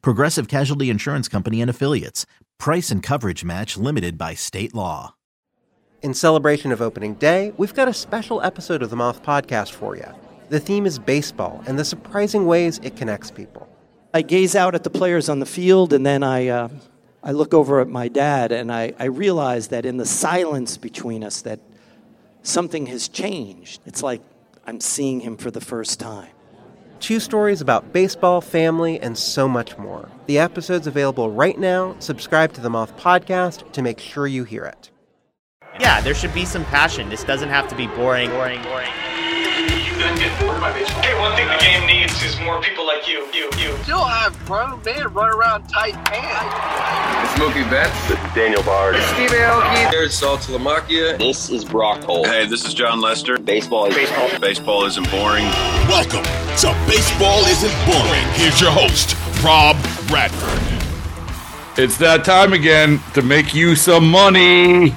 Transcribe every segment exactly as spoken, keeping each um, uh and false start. Progressive Casualty Insurance Company and Affiliates. Price and coverage match limited by state law. In celebration of opening day, we've got a special episode of The Moth Podcast for you. The theme is baseball and the surprising ways it connects people. I gaze out at the players on the field, and then I uh, I look over at my dad, and I, I realize that in the silence between us that something has changed. It's like I'm seeing him for the first time. Two stories about baseball, family, and so much more. The episode's available right now. Subscribe to the Moth Podcast to make sure you hear it. Yeah, there should be some passion. This doesn't have to be boring. Boring, boring. You could get bored by baseball. Hey, one thing the game needs is more people like you. You, you. Still have grown men run around tight pants. It's Mookie Betts. It's Daniel Bard. It's Steve Aoki. There's Jarrod Saltalamacchia. This is Brock Holt. Hey, this is John Lester. Baseball is baseball. Baseball isn't boring. Welcome to Baseball Isn't Boring. Here's your host, Rob Bradford. It's that time again to make you some money.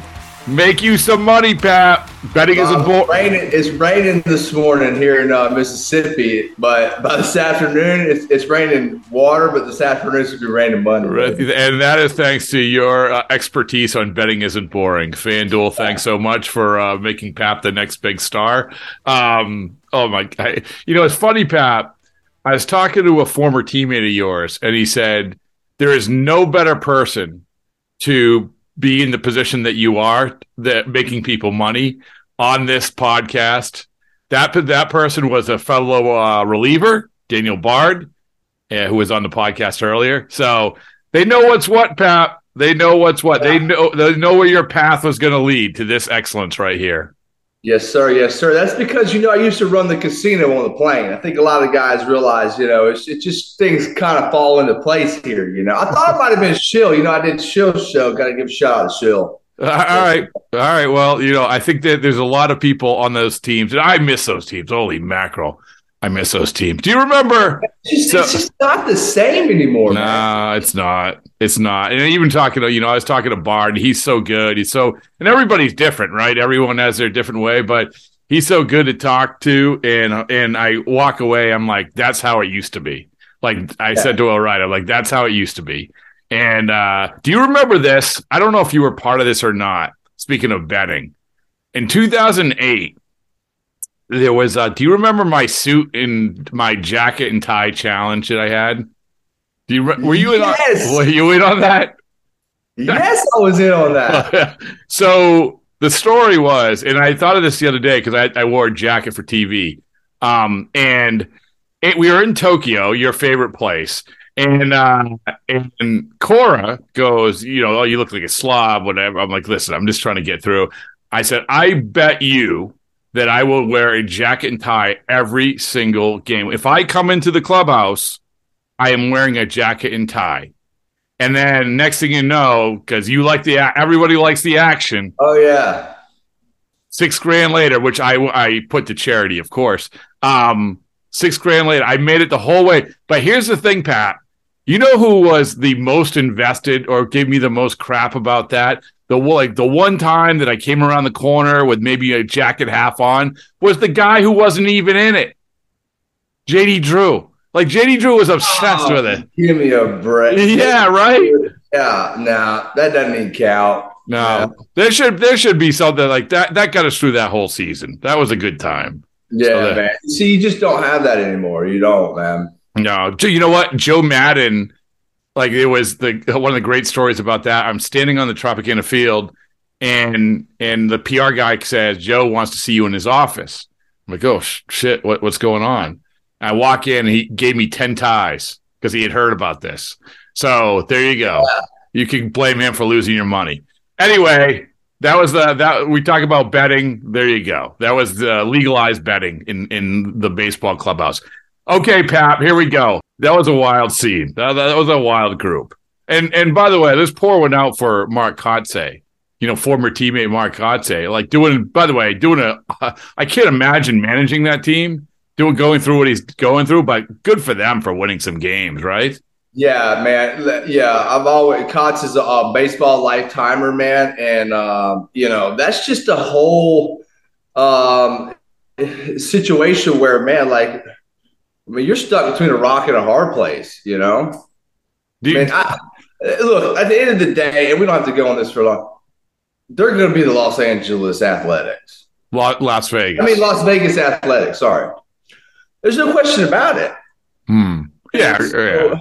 Make you some money, Pat. Betting is important. It's raining this morning here in uh, Mississippi, but by this afternoon, it's, it's raining water, but this afternoon it's going to be raining money. And that is thanks to your uh, expertise on Betting Isn't Boring. FanDuel, thanks so much for uh, making Pat the next big star. Um, oh, my God. You know, it's funny, Pat. I was talking to a former teammate of yours, and he said, there is no better person to be in the position that you are, that making people money on this podcast. That that person was a fellow uh, reliever, Daniel Bard, uh, who was on the podcast earlier. So they know what's what, Pat. They know what's what. They know they know where your path was going to lead to this excellence right here. Yes, sir. Yes, sir. That's because, you know, I used to run the casino on the plane. I think a lot of guys realize, you know, it's, it's just things kind of fall into place here. You know, I thought it might have been Shill. You know, I did Shill show. Got to give a shout out to Shill. All right. All right. Well, you know, I think that there's a lot of people on those teams, and I miss those teams. Holy mackerel. I miss those teams. Do you remember? It's just, so, it's just not the same anymore. No, nah, it's not. It's not. And even talking to, you know, I was talking to Bard. He's so good. He's so, and everybody's different, right? Everyone has their different way, but he's so good to talk to. And and I walk away. I'm like, that's how it used to be. Like I yeah. said to Will Ryder, like, that's how it used to be. And uh, do you remember this? I don't know if you were part of this or not. Speaking of betting, in two thousand eight, there was uh do you remember my suit and my jacket and tie challenge that I had? Do you re- were you in yes. on, were you in on that? Yes, I was in on that. So the story was, and I thought of this the other day because I, I wore a jacket for T V. Um and it, we were in Tokyo, your favorite place, and uh and Cora goes, you know, oh, you look like a slob, whatever. I'm like, listen, I'm just trying to get through. I said, I bet you that I will wear a jacket and tie every single game. If I come into the clubhouse, I am wearing a jacket and tie. And then next thing you know, because you like the everybody likes the action. Oh yeah. Six grand later, which I I put to charity, of course. Um, six grand later, I made it the whole way. But here's the thing, Pat. You know who was the most invested or gave me the most crap about that? The like the one time that I came around the corner with maybe a jacket half on was the guy who wasn't even in it, J D Drew. Like J D Drew was obsessed oh, with it. Give me a break. Yeah, right. Yeah, no, that doesn't even count. No, yeah. there should there should be something like that. That got us through that whole season. That was a good time. Yeah, so that, man. See, you just don't have that anymore. You don't, man. No, you know what, Joe Maddon. Like it was the one of the great stories about that. I'm standing on the Tropicana field, and and the P R guy says Joe wants to see you in his office. I'm like, oh sh- shit, what, what's going on? I walk in, and he gave me ten ties because he had heard about this. So there you go. Yeah. You can blame him for losing your money. Anyway, that was the that we talk about betting. There you go. That was the legalized betting in in the baseball clubhouse. Okay, Pap, here we go. That was a wild scene. That, that was a wild group. And and by the way, this pour one out for Mark Kotsay, you know, former teammate Mark Kotsay, like doing, by the way, doing a, uh, I can't imagine managing that team, doing, going through what he's going through, but good for them for winning some games, right? Yeah, man. Yeah, I've always, Kotz is a, a baseball lifetimer, man. And, um, you know, that's just a whole um, situation where, man, like, I mean, you're stuck between a rock and a hard place, you know? Do you- man, I, look, at the end of the day, and we don't have to go on this for long, they're going to be the Los Angeles Athletics. La- Las Vegas. I mean, Las Vegas Athletics, sorry. There's no question about it. Hmm. Yeah, so, yeah.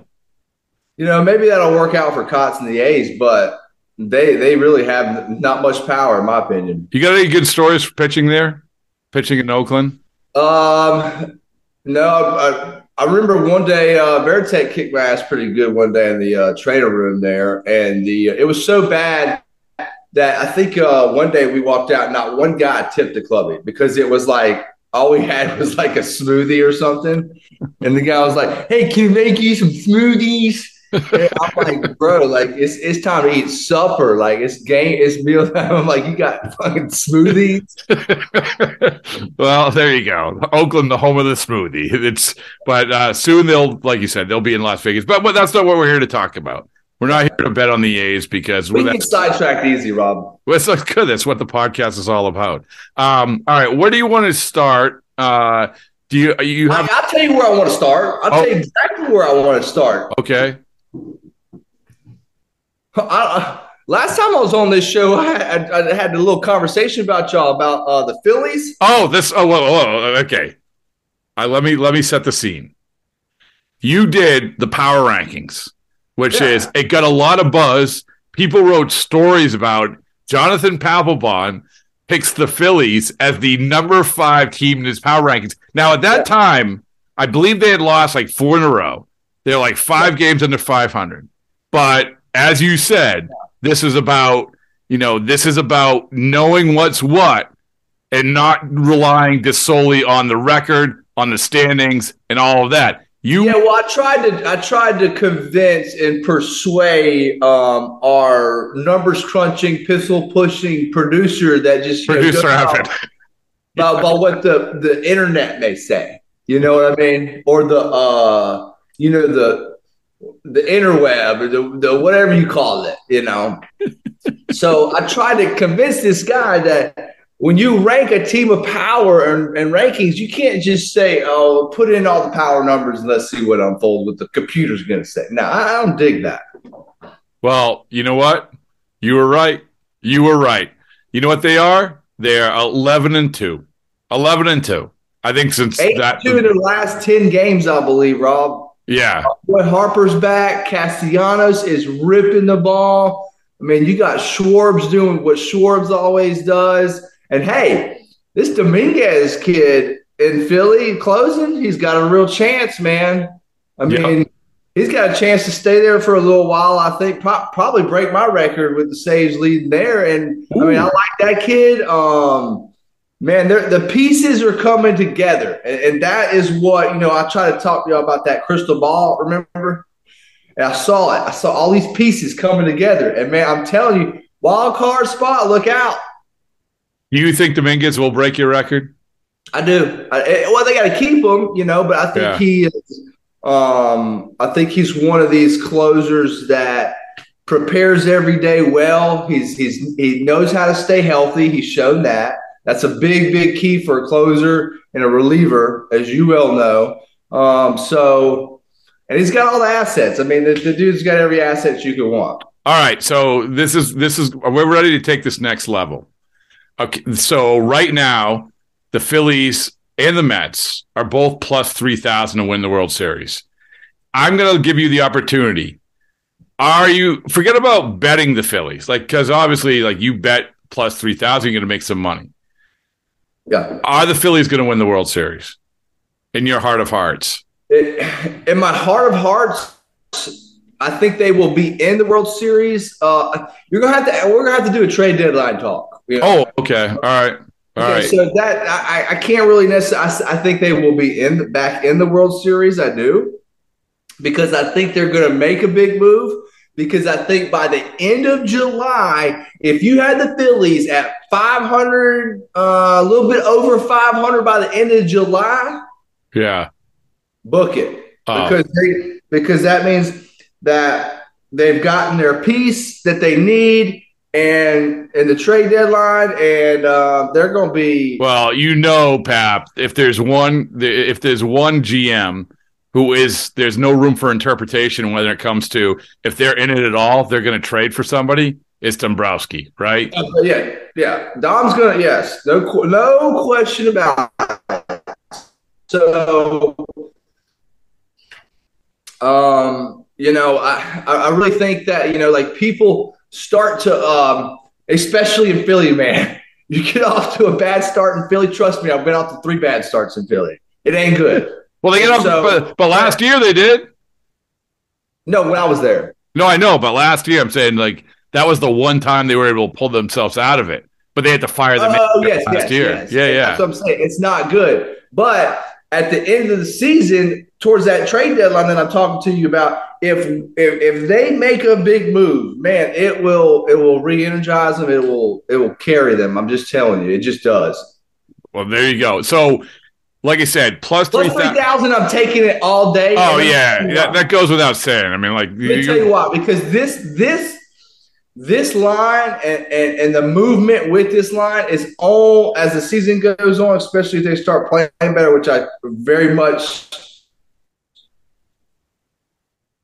You know, maybe that'll work out for Kotz and the A's, but they they really have not much power, in my opinion. You got any good stories for pitching there? Pitching in Oakland? Um, no. I, I remember one day uh, Veritek kicked my ass pretty good one day in the uh, trainer room there, and the it was so bad that I think uh, one day we walked out, and not one guy tipped the clubby because it was like all we had was like a smoothie or something, and the guy was like, "Hey, can you make you some smoothies?" I'm like, bro, like it's it's time to eat supper. Like it's game, it's meal time. I'm like, you got fucking smoothies. Well, there you go. Oakland, the home of the smoothie. It's but uh, soon they'll, like you said, they'll be in Las Vegas. But, but that's not what we're here to talk about. We're not here to bet on the A's because we can sidetracked easy, Rob. Well, that's so good. That's what the podcast is all about. Um, all right, where do you want to start? Uh, do you you have? I, I'll tell you where I want to start. I'll oh. tell you exactly where I want to start. Okay. I, last time I was on this show, I had, I had a little conversation about y'all about uh, the Phillies. Oh, this. Oh, whoa, whoa, okay. I let me let me set the scene. You did the power rankings, which yeah. is it got a lot of buzz. People wrote stories about Jonathan Papelbon picks the Phillies as the number five team in his power rankings. Now, at that yeah. time, I believe they had lost like four in a row. They're like five yeah. games under five hundred, but. As you said, this is about, you know, this is about knowing what's what and not relying just solely on the record, on the standings, and all of that. You Yeah, well, I tried to I tried to convince and persuade um, our numbers crunching, pistol pushing producer that just producer about, about, about what the, the internet may say. You know what I mean? Or the uh, you know, the the interweb or the, the whatever you call it, you know. So I tried to convince this guy that when you rank a team of power and, and rankings, you can't just say, oh, put in all the power numbers and let's see what unfolds, what the computer's going to say. No, I, I don't dig that. Well, you know what? You were right. You were right. You know what they are? They are eleven and two. eleven and two. I think since eight that. Two in the last ten games, I believe, Rob. Yeah. When Harper's back, Castellanos is ripping the ball. I mean, you got Schwarb's doing what Schwarb's always does. And, hey, this Dominguez kid in Philly closing, he's got a real chance, man. I mean, yep. he's got a chance to stay there for a little while, I think. Pro- probably break my record with the saves leading there. And, Ooh. I mean, I like that kid. Um Man, the pieces are coming together, and, and that is what, you know, I try to talk to y'all about that crystal ball, remember? And I saw it. I saw all these pieces coming together, and, man, I'm telling you, wild card spot, look out. You think Dominguez will break your record? I do. I, well, they got to keep him, you know, but I think yeah. he is um, – I think he's one of these closers that – prepares every day well. He's he's He knows how to stay healthy. He's shown that. That's a big, big key for a closer and a reliever, as you well know. Um, so, and he's got all the assets. I mean, the, the dude's got every asset you could want. All right, so this is this is we're ready to take this next level. Okay, so right now, the Phillies and the Mets are both plus three thousand to win the World Series. I'm going to give you the opportunity. Are you forget about betting the Phillies, like because obviously, like you bet plus three thousand, you're going to make some money. Yeah. Are the Phillies going to win the World Series in your heart of hearts? It, in my heart of hearts, I think they will be in the World Series. Uh, you're gonna have to. We're gonna have to do a trade deadline talk. You know? Oh, okay. All right. All okay, right. So that I, I can't really necessarily. I, I think they will be in the, back in the World Series. I do because I think they're going to make a big move. because I think by the end of July, if you had the Phillies at five hundred, uh, a little bit over five hundred by the end of July, yeah, book it uh, because they, because that means that they've gotten their piece that they need. And in the trade deadline, and uh, they're going to be well. You know, Pap. If there's one, if there's one G M who is, there's no room for interpretation when it comes to if they're in it at all. They're going to trade for somebody. It's Dombrowski, right? Uh, yeah, yeah. Dom's going to yes, no, no question about it. So, um, you know, I, I really think that you know, like people. Start to, um, especially in Philly, man. You get off to a bad start in Philly. Trust me, I've been off to three bad starts in Philly. It ain't good. Well, they get off, so, but, but last year they did. No, when I was there. No, I know, but last year I'm saying like that was the one time they were able to pull themselves out of it. But they had to fire them oh, yes, last yes, year. Yes. Yeah, yeah. That's what I'm saying. It's not good. But at the end of the season, towards that trade deadline that I'm talking to you about, if, if if they make a big move, man, it will it will re-energize them. It will it will carry them. I'm just telling you, it just does. Well, there you go. So, like I said, plus three thousand. I'm taking it all day. Oh yeah, that, that goes without saying. I mean, like let me tell you why, because this this this line and, and and the movement with this line is all as the season goes on, especially if they start playing better, which I very much.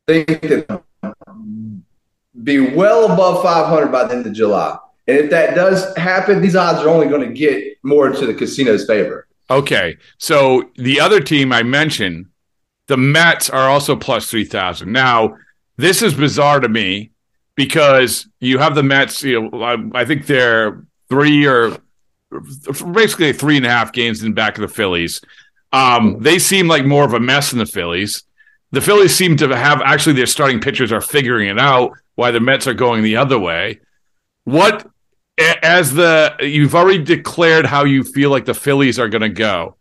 Think that be well above five hundred by the end of July, and if that does happen, these odds are only going to get more to the casino's favor. Okay, so the other team I mentioned, the Mets, are also plus three thousand. Now, this is bizarre to me because you have the Mets. You know, I, I think they're three or basically three and a half games in back of the Phillies. Um, they seem like more of a mess than the Phillies. The Phillies seem to have actually their starting pitchers are figuring it out why the Mets are going the other way. What as the you've already declared how you feel like the Phillies are going to go.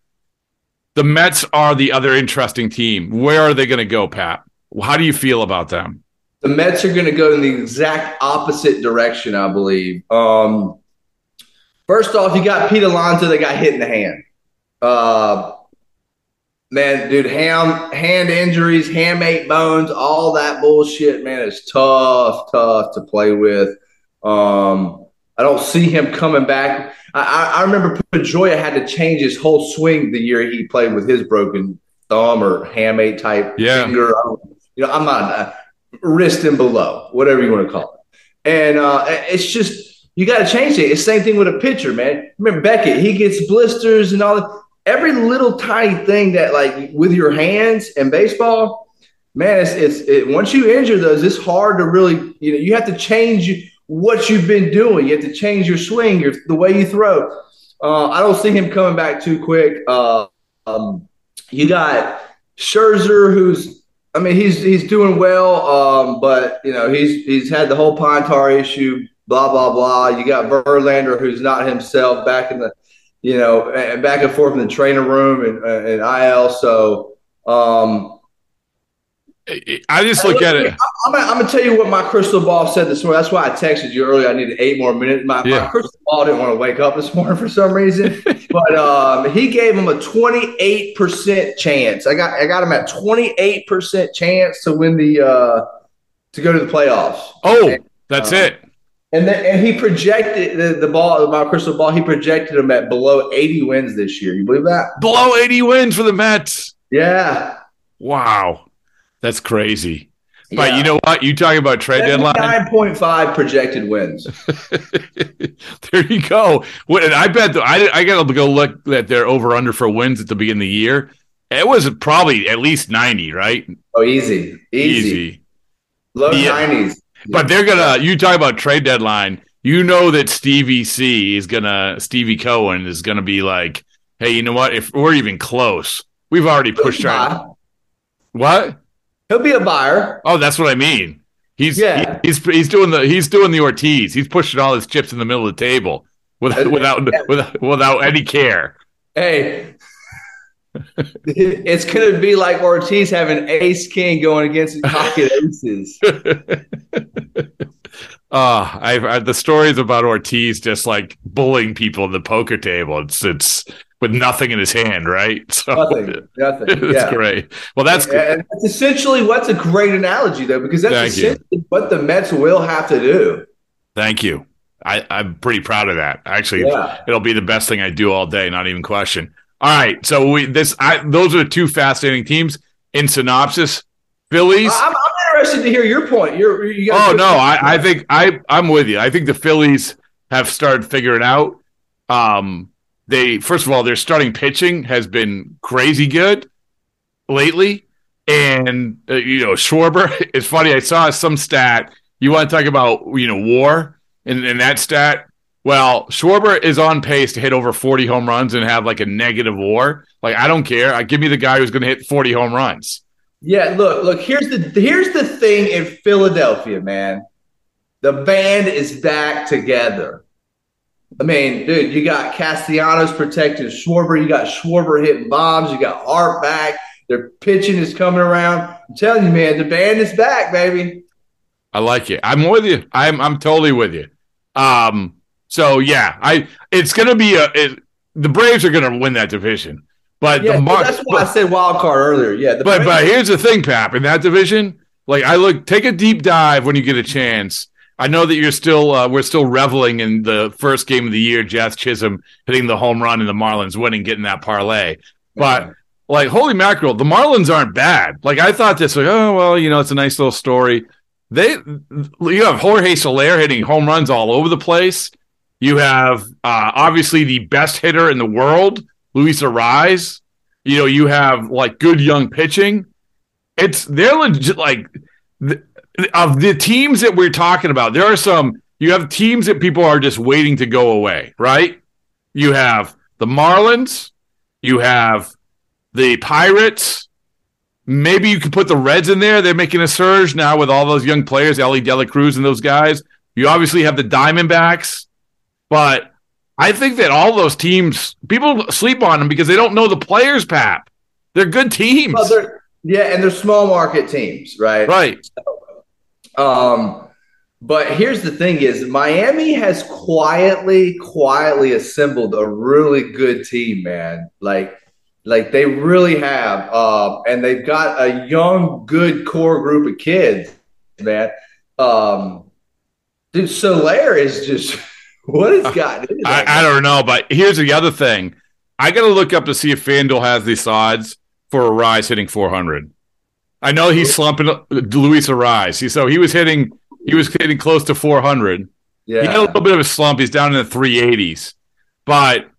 The Mets are the other interesting team. Where are they going to go, Pat? How do you feel about them? The Mets are going to go in the exact opposite direction, I believe. Um, first off, you got Pete Alonso that got hit in the hand. Uh Man, dude, hand, hand injuries, hamate bones, all that bullshit, man, is tough, tough to play with. Um, I don't see him coming back. I, I remember Pedroia had to change his whole swing the year he played with his broken thumb or hamate type yeah. finger. You know, I'm not uh, wrist and below, whatever you want to call it. And uh, it's just you got to change it. It's the same thing with a pitcher, man. Remember Beckett? He gets blisters and all that. Every little tiny thing that, like, with your hands and baseball, man, it's, it's it, once you injure those, it's hard to really, you know, you have to change what you've been doing. You have to change your swing, your, the way you throw. Uh, I don't see him coming back too quick. Uh, um, you got Scherzer, who's, I mean, he's he's doing well, um, but, you know, he's he's had the whole Pintar issue, blah, blah, blah. You got Verlander, who's not himself back in the – you know, back and forth in the trainer room and, and I L. So um, I just look at it. I'm, I'm going to tell you what my crystal ball said this morning. That's why I texted you earlier. I needed eight more minutes. My, yeah. my crystal ball didn't want to wake up this morning for some reason. But um, he gave him a twenty-eight percent chance. I got I got him at twenty-eight percent chance to win the uh, to go to the playoffs. Oh, and, that's um, it. And then, and he projected the, the ball, my crystal ball, he projected them at below eighty wins this year. You believe that? Below eighty wins for the Mets. Yeah. Wow. That's crazy. Yeah. But you know what? You talking about trade deadline? nine point five projected wins. There you go. And I bet the, I, I got to go look at their over-under for wins at the beginning of the year. It was probably at least ninety, right? Oh, easy. Easy. easy. Low yeah. nineties. But they're gonna. You talk about trade deadline. You know that Stevie C is gonna. Stevie Cohen is gonna be like, hey, you know what? If we're even close, we've already pushed our. What? He'll be a buyer. Oh, that's what I mean. He's yeah. he, he's he's doing the he's doing the Ortiz. He's pushing all his chips in the middle of the table without without without, without any care. Hey, It's going to be like Ortiz having ace king going against pocket aces. Ah, uh, I've, I, the stories about Ortiz just like bullying people at the poker table. It's it's with nothing in his hand, right? So, nothing, nothing. It's yeah. great. Well, that's and, and that's essentially what's a great analogy though, because that's Thank essentially you. what the Mets will have to do. Thank you. I, I'm pretty proud of that. Actually, yeah. it'll be the best thing I do all day. Not even question. All right, so we this I, those are two fascinating teams in synopsis. Phillies. I'm, I'm interested to hear your point. You're, you oh no, I, I think I I'm with you. I think the Phillies have started figuring out. Um, they first of all, their starting pitching has been crazy good lately, and uh, you know Schwarber. It's funny. I saw some stat. You want to talk about you know war and, and that stat. Well, Schwarber is on pace to hit over forty home runs and have like a negative war. Like, I don't care. I give me the guy who's going to hit forty home runs. Yeah, look, look, here's the here's the thing in Philadelphia, man. The band is back together. I mean, dude, you got Castellanos protecting Schwarber. You got Schwarber hitting bombs. You got Hart back. Their pitching is coming around. I'm telling you, man, the band is back, baby. I like it. I'm with you. I'm I'm totally with you. Um So yeah, I it's gonna be a it, the Braves are gonna win that division, but yeah, the Mar- that's why but, I said wild card earlier. Yeah, the but Braves- but here's the thing, Pap, in that division, like I look, take a deep dive when you get a chance. I know that you're still uh, we're still reveling in the first game of the year, Jazz Chisholm hitting the home run and the Marlins winning, getting that parlay. But yeah. like holy mackerel, the Marlins aren't bad. Like I thought this, like oh well, you know, it's a nice little story. They you have Jorge Soler hitting home runs all over the place. You have uh, obviously the best hitter in the world, Luis Arraez. You know, you have like good young pitching. It's they're legit, like th- of the teams that we're talking about. There are some you have teams that people are just waiting to go away, right? You have the Marlins, you have the Pirates. Maybe you could put the Reds in there. They're making a surge now with all those young players, Elly De La Cruz and those guys. You obviously have the Diamondbacks. But I think that all those teams, people sleep on them because they don't know the players, Pap. They're good teams. Well, they're, yeah, and they're small market teams, right? Right. So, um, but here's the thing is Miami has quietly, quietly assembled a really good team, man. Like, like they really have. Um, and they've got a young, good core group of kids, man. Um, dude, Soler is just... What has gotten into that? I, I don't know, but here's the other thing. I got to look up to see if FanDuel has these odds for Arraez hitting four hundred. I know he's slumping Luis Arraez. So he was hitting he was hitting close to four hundred. Yeah. He had a little bit of a slump. He's down in the three eighties. But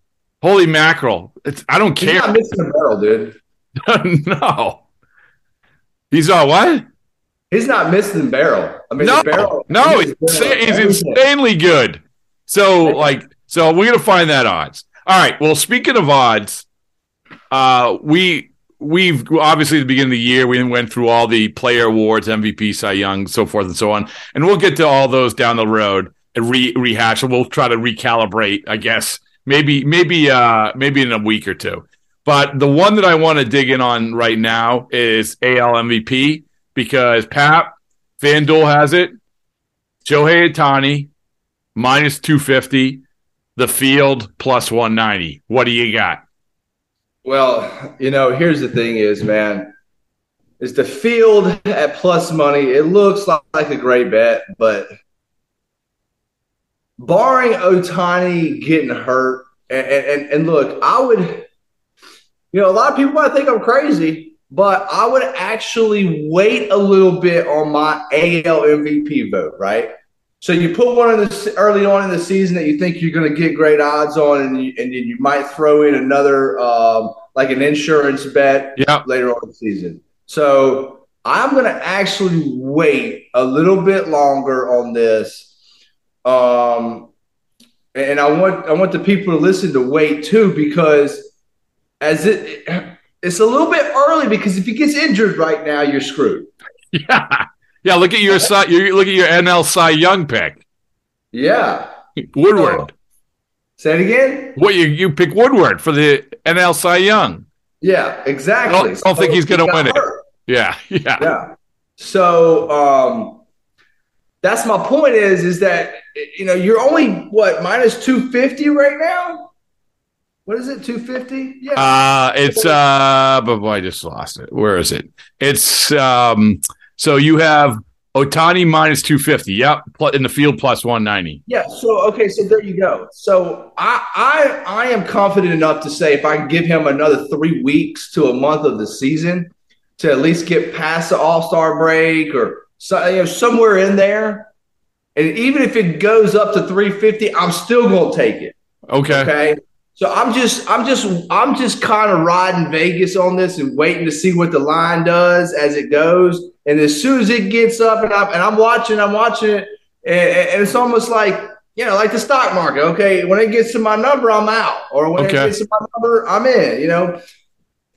holy mackerel. It's, I don't care. He's not missing the barrel, dude. No. He's not what? He's not missing the barrel. I mean, no, the barrel. No, he's, he's insanely good. So, like, so we're going to find that odds. All right. Well, speaking of odds, uh, we, we've obviously at the beginning of the year, we went through all the player awards, M V P, Cy Young, so forth and so on. And we'll get to all those down the road and re- rehash. And we'll try to recalibrate, I guess, maybe, maybe, uh, maybe in a week or two. But the one that I want to dig in on right now is A L M V P because Pap, FanDuel has it, Shohei Ohtani. minus two fifty, the field plus one ninety. What do you got? Well, you know, here's the thing is, man, is the field at plus money, it looks like, like a great bet, but barring Ohtani getting hurt, and, and, and look, I would, you know, a lot of people might think I'm crazy, but I would actually wait a little bit on my A L M V P vote, right? So you put one in the, early on in the season that you think you're going to get great odds on, and you, and you might throw in another um, like an insurance bet yep. later on in the season. So I'm going to actually wait a little bit longer on this, um, and I want I want the people to listen to wait too because as it it's a little bit early because if he gets injured right now, you're screwed. Yeah. Yeah, look at your Cy, you look at your N L Cy Young pick. Yeah, Woodward. Oh. Say it again. What you you pick Woodward for the N L Cy Young? Yeah, exactly. I don't, I don't think he's going to win it. Yeah, yeah, yeah. So um, that's my point. Is is that you know you're only what minus two fifty right now? What is it? Two fifty? Yeah. Uh, it's uh, but I just lost it. Where is it? It's um. So you have Ohtani minus two fifty. Yep, in the field plus one ninety. Yeah. So okay. So there you go. So I I I am confident enough to say if I can give him another three weeks to a month of the season, to at least get past the All-Star break or so, you know, somewhere in there. And even if it goes up to three fifty, I'm still going to take it. Okay. Okay. So I'm just I'm just I'm just kind of riding Vegas on this and waiting to see what the line does as it goes. And as soon as it gets up and up and I'm watching, I'm watching it. And, and it's almost like, you know, like the stock market. Okay. When it gets to my number, I'm out. Or when okay. it gets to my number, I'm in, you know.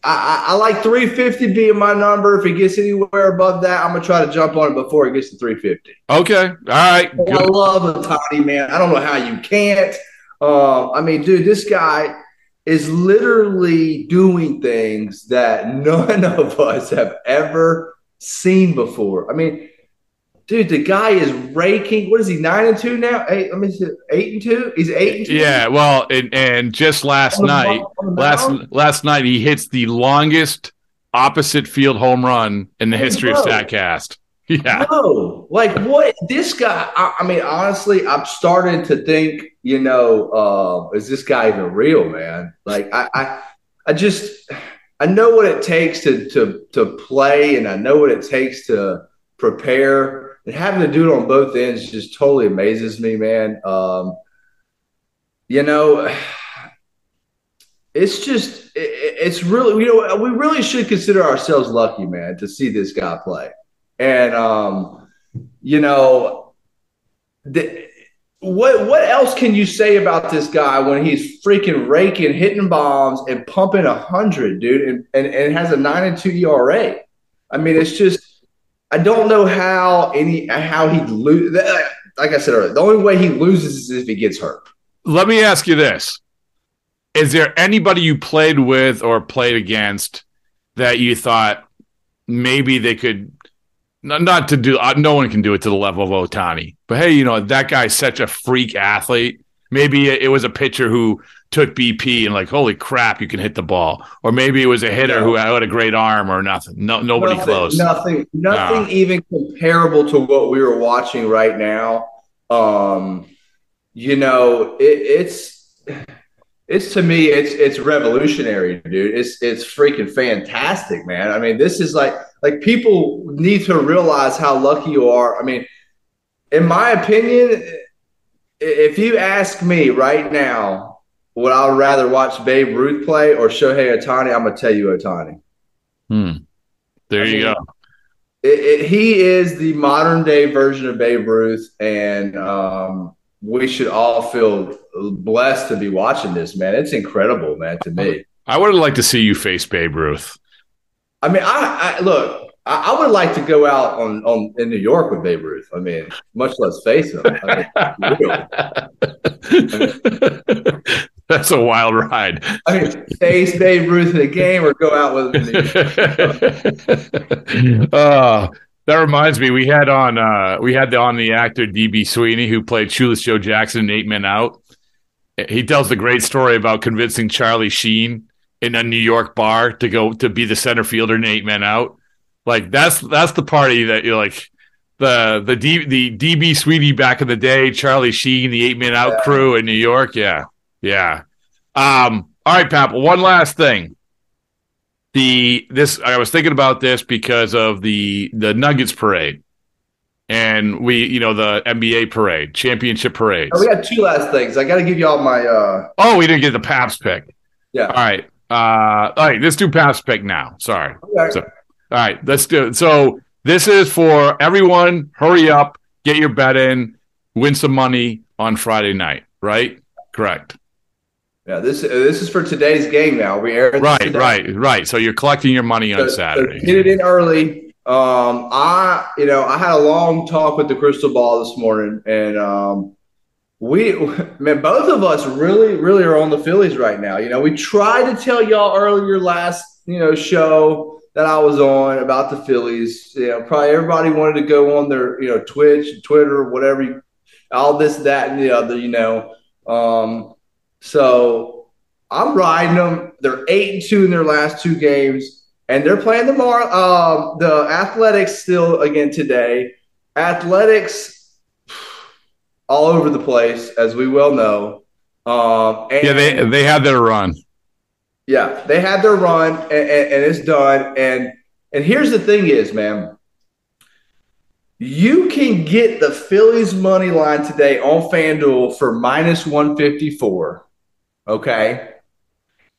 I, I like three fifty being my number. If it gets anywhere above that, I'm going to try to jump on it before it gets to three fifty. Okay. All right. Good. I love Ohtani, man. I don't know how you can't. Uh, I mean, dude, this guy is literally doing things that none of us have ever seen before. I mean, dude, the guy is raking. What is he, nine and two now? Eight, let me see, eight and two. He's eight and two. Yeah, well, and, and just last night, last last night he hits the longest opposite field home run in the history of Statcast. Yeah. No, like what this guy? I, I mean, honestly, I'm starting to think, you know, uh, is this guy even real, man? Like, I, I, I just, I know what it takes to to to play, and I know what it takes to prepare. And having to do it on both ends just totally amazes me, man. Um, you know, it's just it, – it's really – you know, we really should consider ourselves lucky, man, to see this guy play. And, um, you know, the, what what else can you say about this guy when he's freaking raking, hitting bombs, and pumping one hundred, dude, and, and, and has a nine and two E R A? I mean, it's just – I don't know how any how he'd lose. Like I said earlier, the only way he loses is if he gets hurt. Let me ask you this: is there anybody you played with or played against that you thought maybe they could not to do? No one can do it to the level of Ohtani, but hey, you know that guy's such a freak athlete. Maybe it was a pitcher who took B P and like, holy crap, you can hit the ball. Or maybe it was a hitter no. who had a great arm or nothing. No, nobody nothing, close. Nothing, nothing no. even comparable to what we were watching right now. Um, you know, it, it's it's to me, it's it's revolutionary, dude. It's it's freaking fantastic, man. I mean, this is like like people need to realize how lucky you are. I mean, in my opinion. If you ask me right now, would I rather watch Babe Ruth play or Shohei Ohtani? I'm going to tell you Ohtani. Hmm. There I you mean, go. It, it, he is the modern day version of Babe Ruth, and um, we should all feel blessed to be watching this, man. It's incredible, man, to me. I would have liked to see you face Babe Ruth. I mean, I, I look. I would like to go out on, on in New York with Babe Ruth. I mean, much less face him. I mean, I mean, that's a wild ride. I mean, face Babe Ruth in a game or go out with him in New York. uh, that reminds me, we had on uh, we had the, on the actor D B Sweeney, who played Shoeless Joe Jackson in Eight Men Out. He tells the great story about convincing Charlie Sheen in a New York bar to go to be the center fielder in Eight Men Out. Like that's that's the party that you're like the the D, the D B Sweeney back in the day, Charlie Sheen, the Eight Men Out yeah. crew in New York, yeah, yeah. Um, all right, Papel. One last thing. The this I was thinking about this because of the the Nuggets parade, and we you know the N B A parade, championship parades. Oh, we got two last things. I got to give you all my. Uh... Oh, we didn't get the Paps pick. Yeah. All right. Uh, all right. Let's do Paps pick now. Sorry. Okay. So, all right, let's do it. So this is for everyone. Hurry up, get your bet in, win some money on Friday night, right? Correct. Yeah, this this is for today's game now. We aired right, today. right, right. So you're collecting your money so, on Saturday. So get it in early. Um, I, you know, I had a long talk with the Crystal Ball this morning, and um, we, man, both of us really, really are on the Phillies right now. You know, we tried to tell y'all earlier last you know, show that I was on about the Phillies, you know, probably everybody wanted to go on their, you know, Twitch, Twitter, whatever, all this, that, and the other, you know. Um, so I'm riding them. They're eight and two in their last two games, and they're playing the Mar- um, the Athletics still again today. Athletics all over the place, as we well know. Um, and yeah, they they had their run. Yeah, they had their run, and, and, and it's done. And and here's the thing is, man, you can get the Phillies money line today on FanDuel for minus one fifty-four, okay?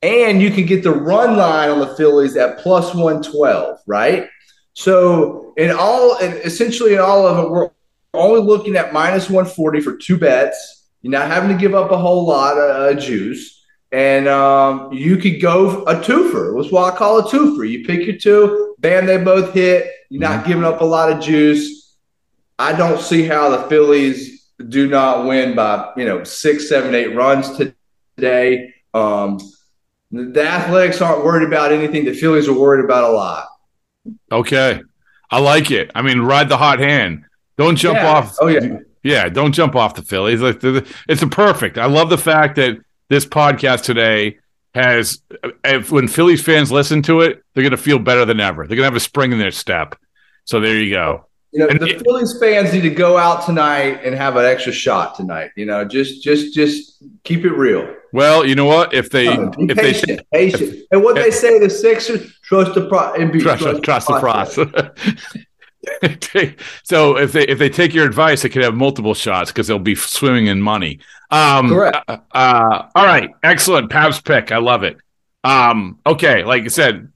And you can get the run line on the Phillies at plus one twelve, right? So in all, in essentially in all of it, we're only looking at minus one forty for two bets. You're not having to give up a whole lot of uh, juice. And um, you could go a twofer. That's what I call a twofer. You pick your two, bam, they both hit. You're not mm-hmm. giving up a lot of juice. I don't see how the Phillies do not win by, you know, six, seven, eight runs today. Um, the Athletics aren't worried about anything. The Phillies are worried about a lot. Okay. I like it. I mean, ride the hot hand. Don't jump yeah. off. Oh, yeah. Yeah, don't jump off the Phillies. It's a perfect. I love the fact that this podcast today has, if, when Phillies fans listen to it, they're going to feel better than ever. They're going to have a spring in their step. So there you go. You know, and the it, Phillies fans need to go out tonight and have an extra shot tonight. You know, just just just keep it real. Well, you know what? If they oh, if patient, they patient. If, and what if, they say the Sixers, trust the pro- and be, trust, trust, trust the process. So if they if they take your advice, they could have multiple shots because they'll be swimming in money. Um, Correct. Uh, uh, all right, excellent. Pav's pick, I love it. Um, okay, like I said,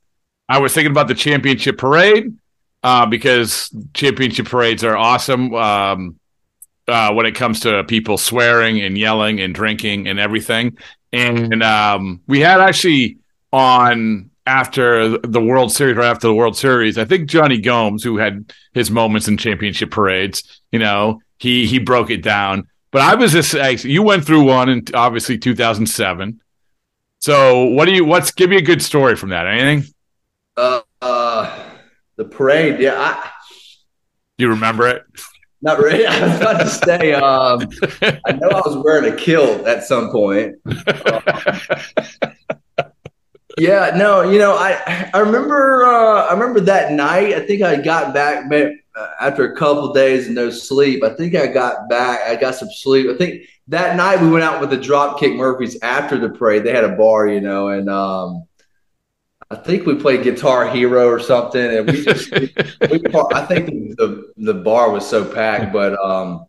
I was thinking about the championship parade uh, because championship parades are awesome um, uh, when it comes to people swearing and yelling and drinking and everything. And um, we had actually on. After the World Series, or after the World Series, I think Johnny Gomes, who had his moments in championship parades, you know, he he broke it down. But I was just you went through one in obviously two thousand seven. So what do you? What's give me a good story from that? Anything? Uh, uh the parade. Yeah. I, do you remember it? Not really. I was about to say. Um, I know I was wearing a kilt at some point. Uh, Yeah, no, you know, I I remember uh, I remember that night. I think I got back after a couple of days and no sleep. I think I got back. I got some sleep. I think that night we went out with the Dropkick Murphys after the parade. They had a bar, you know, and um, I think we played Guitar Hero or something. And we just, we, we, I think the, the the bar was so packed, but um,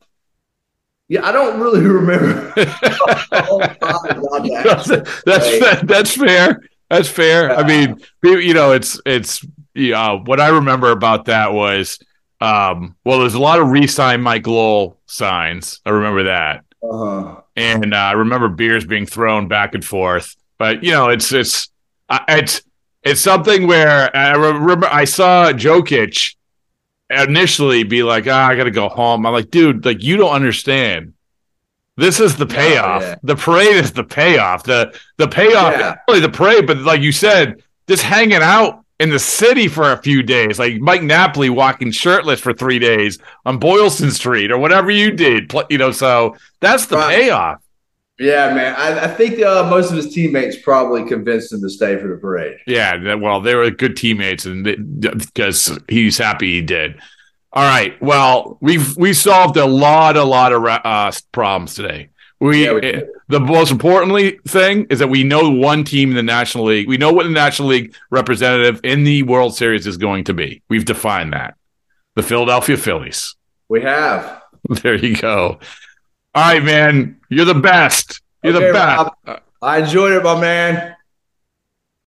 yeah, I don't really remember. that's that's, that's fair. That's fair. I mean, you know, it's it's you know, what I remember about that was, um, well, there's a lot of re-sign Mike Lowell signs. I remember that, uh-huh. and uh, I remember beers being thrown back and forth. But you know, it's it's it's it's something where I remember I saw Jokic initially be like, "Ah, oh, I got to go home." I'm like, "Dude, like you don't understand." This is the payoff. Oh, yeah. The parade is the payoff. The the payoff yeah. is really the parade, but like you said, just hanging out in the city for a few days, like Mike Napoli walking shirtless for three days on Boylston Street or whatever you did. You know, so that's the right. payoff. Yeah, man. I, I think uh, most of his teammates probably convinced him to stay for the parade. Yeah, well, they were good teammates and they, because he's happy he did. All right. Well, we've we solved a lot, a lot of uh, problems today. We, yeah, we the most importantly thing is that we know one team in the National League. We know what the National League representative in the World Series is going to be. We've defined that. The Philadelphia Phillies. We have. There you go. All right, man. You're the best. You're okay, the best. Rob, I enjoyed it, my man.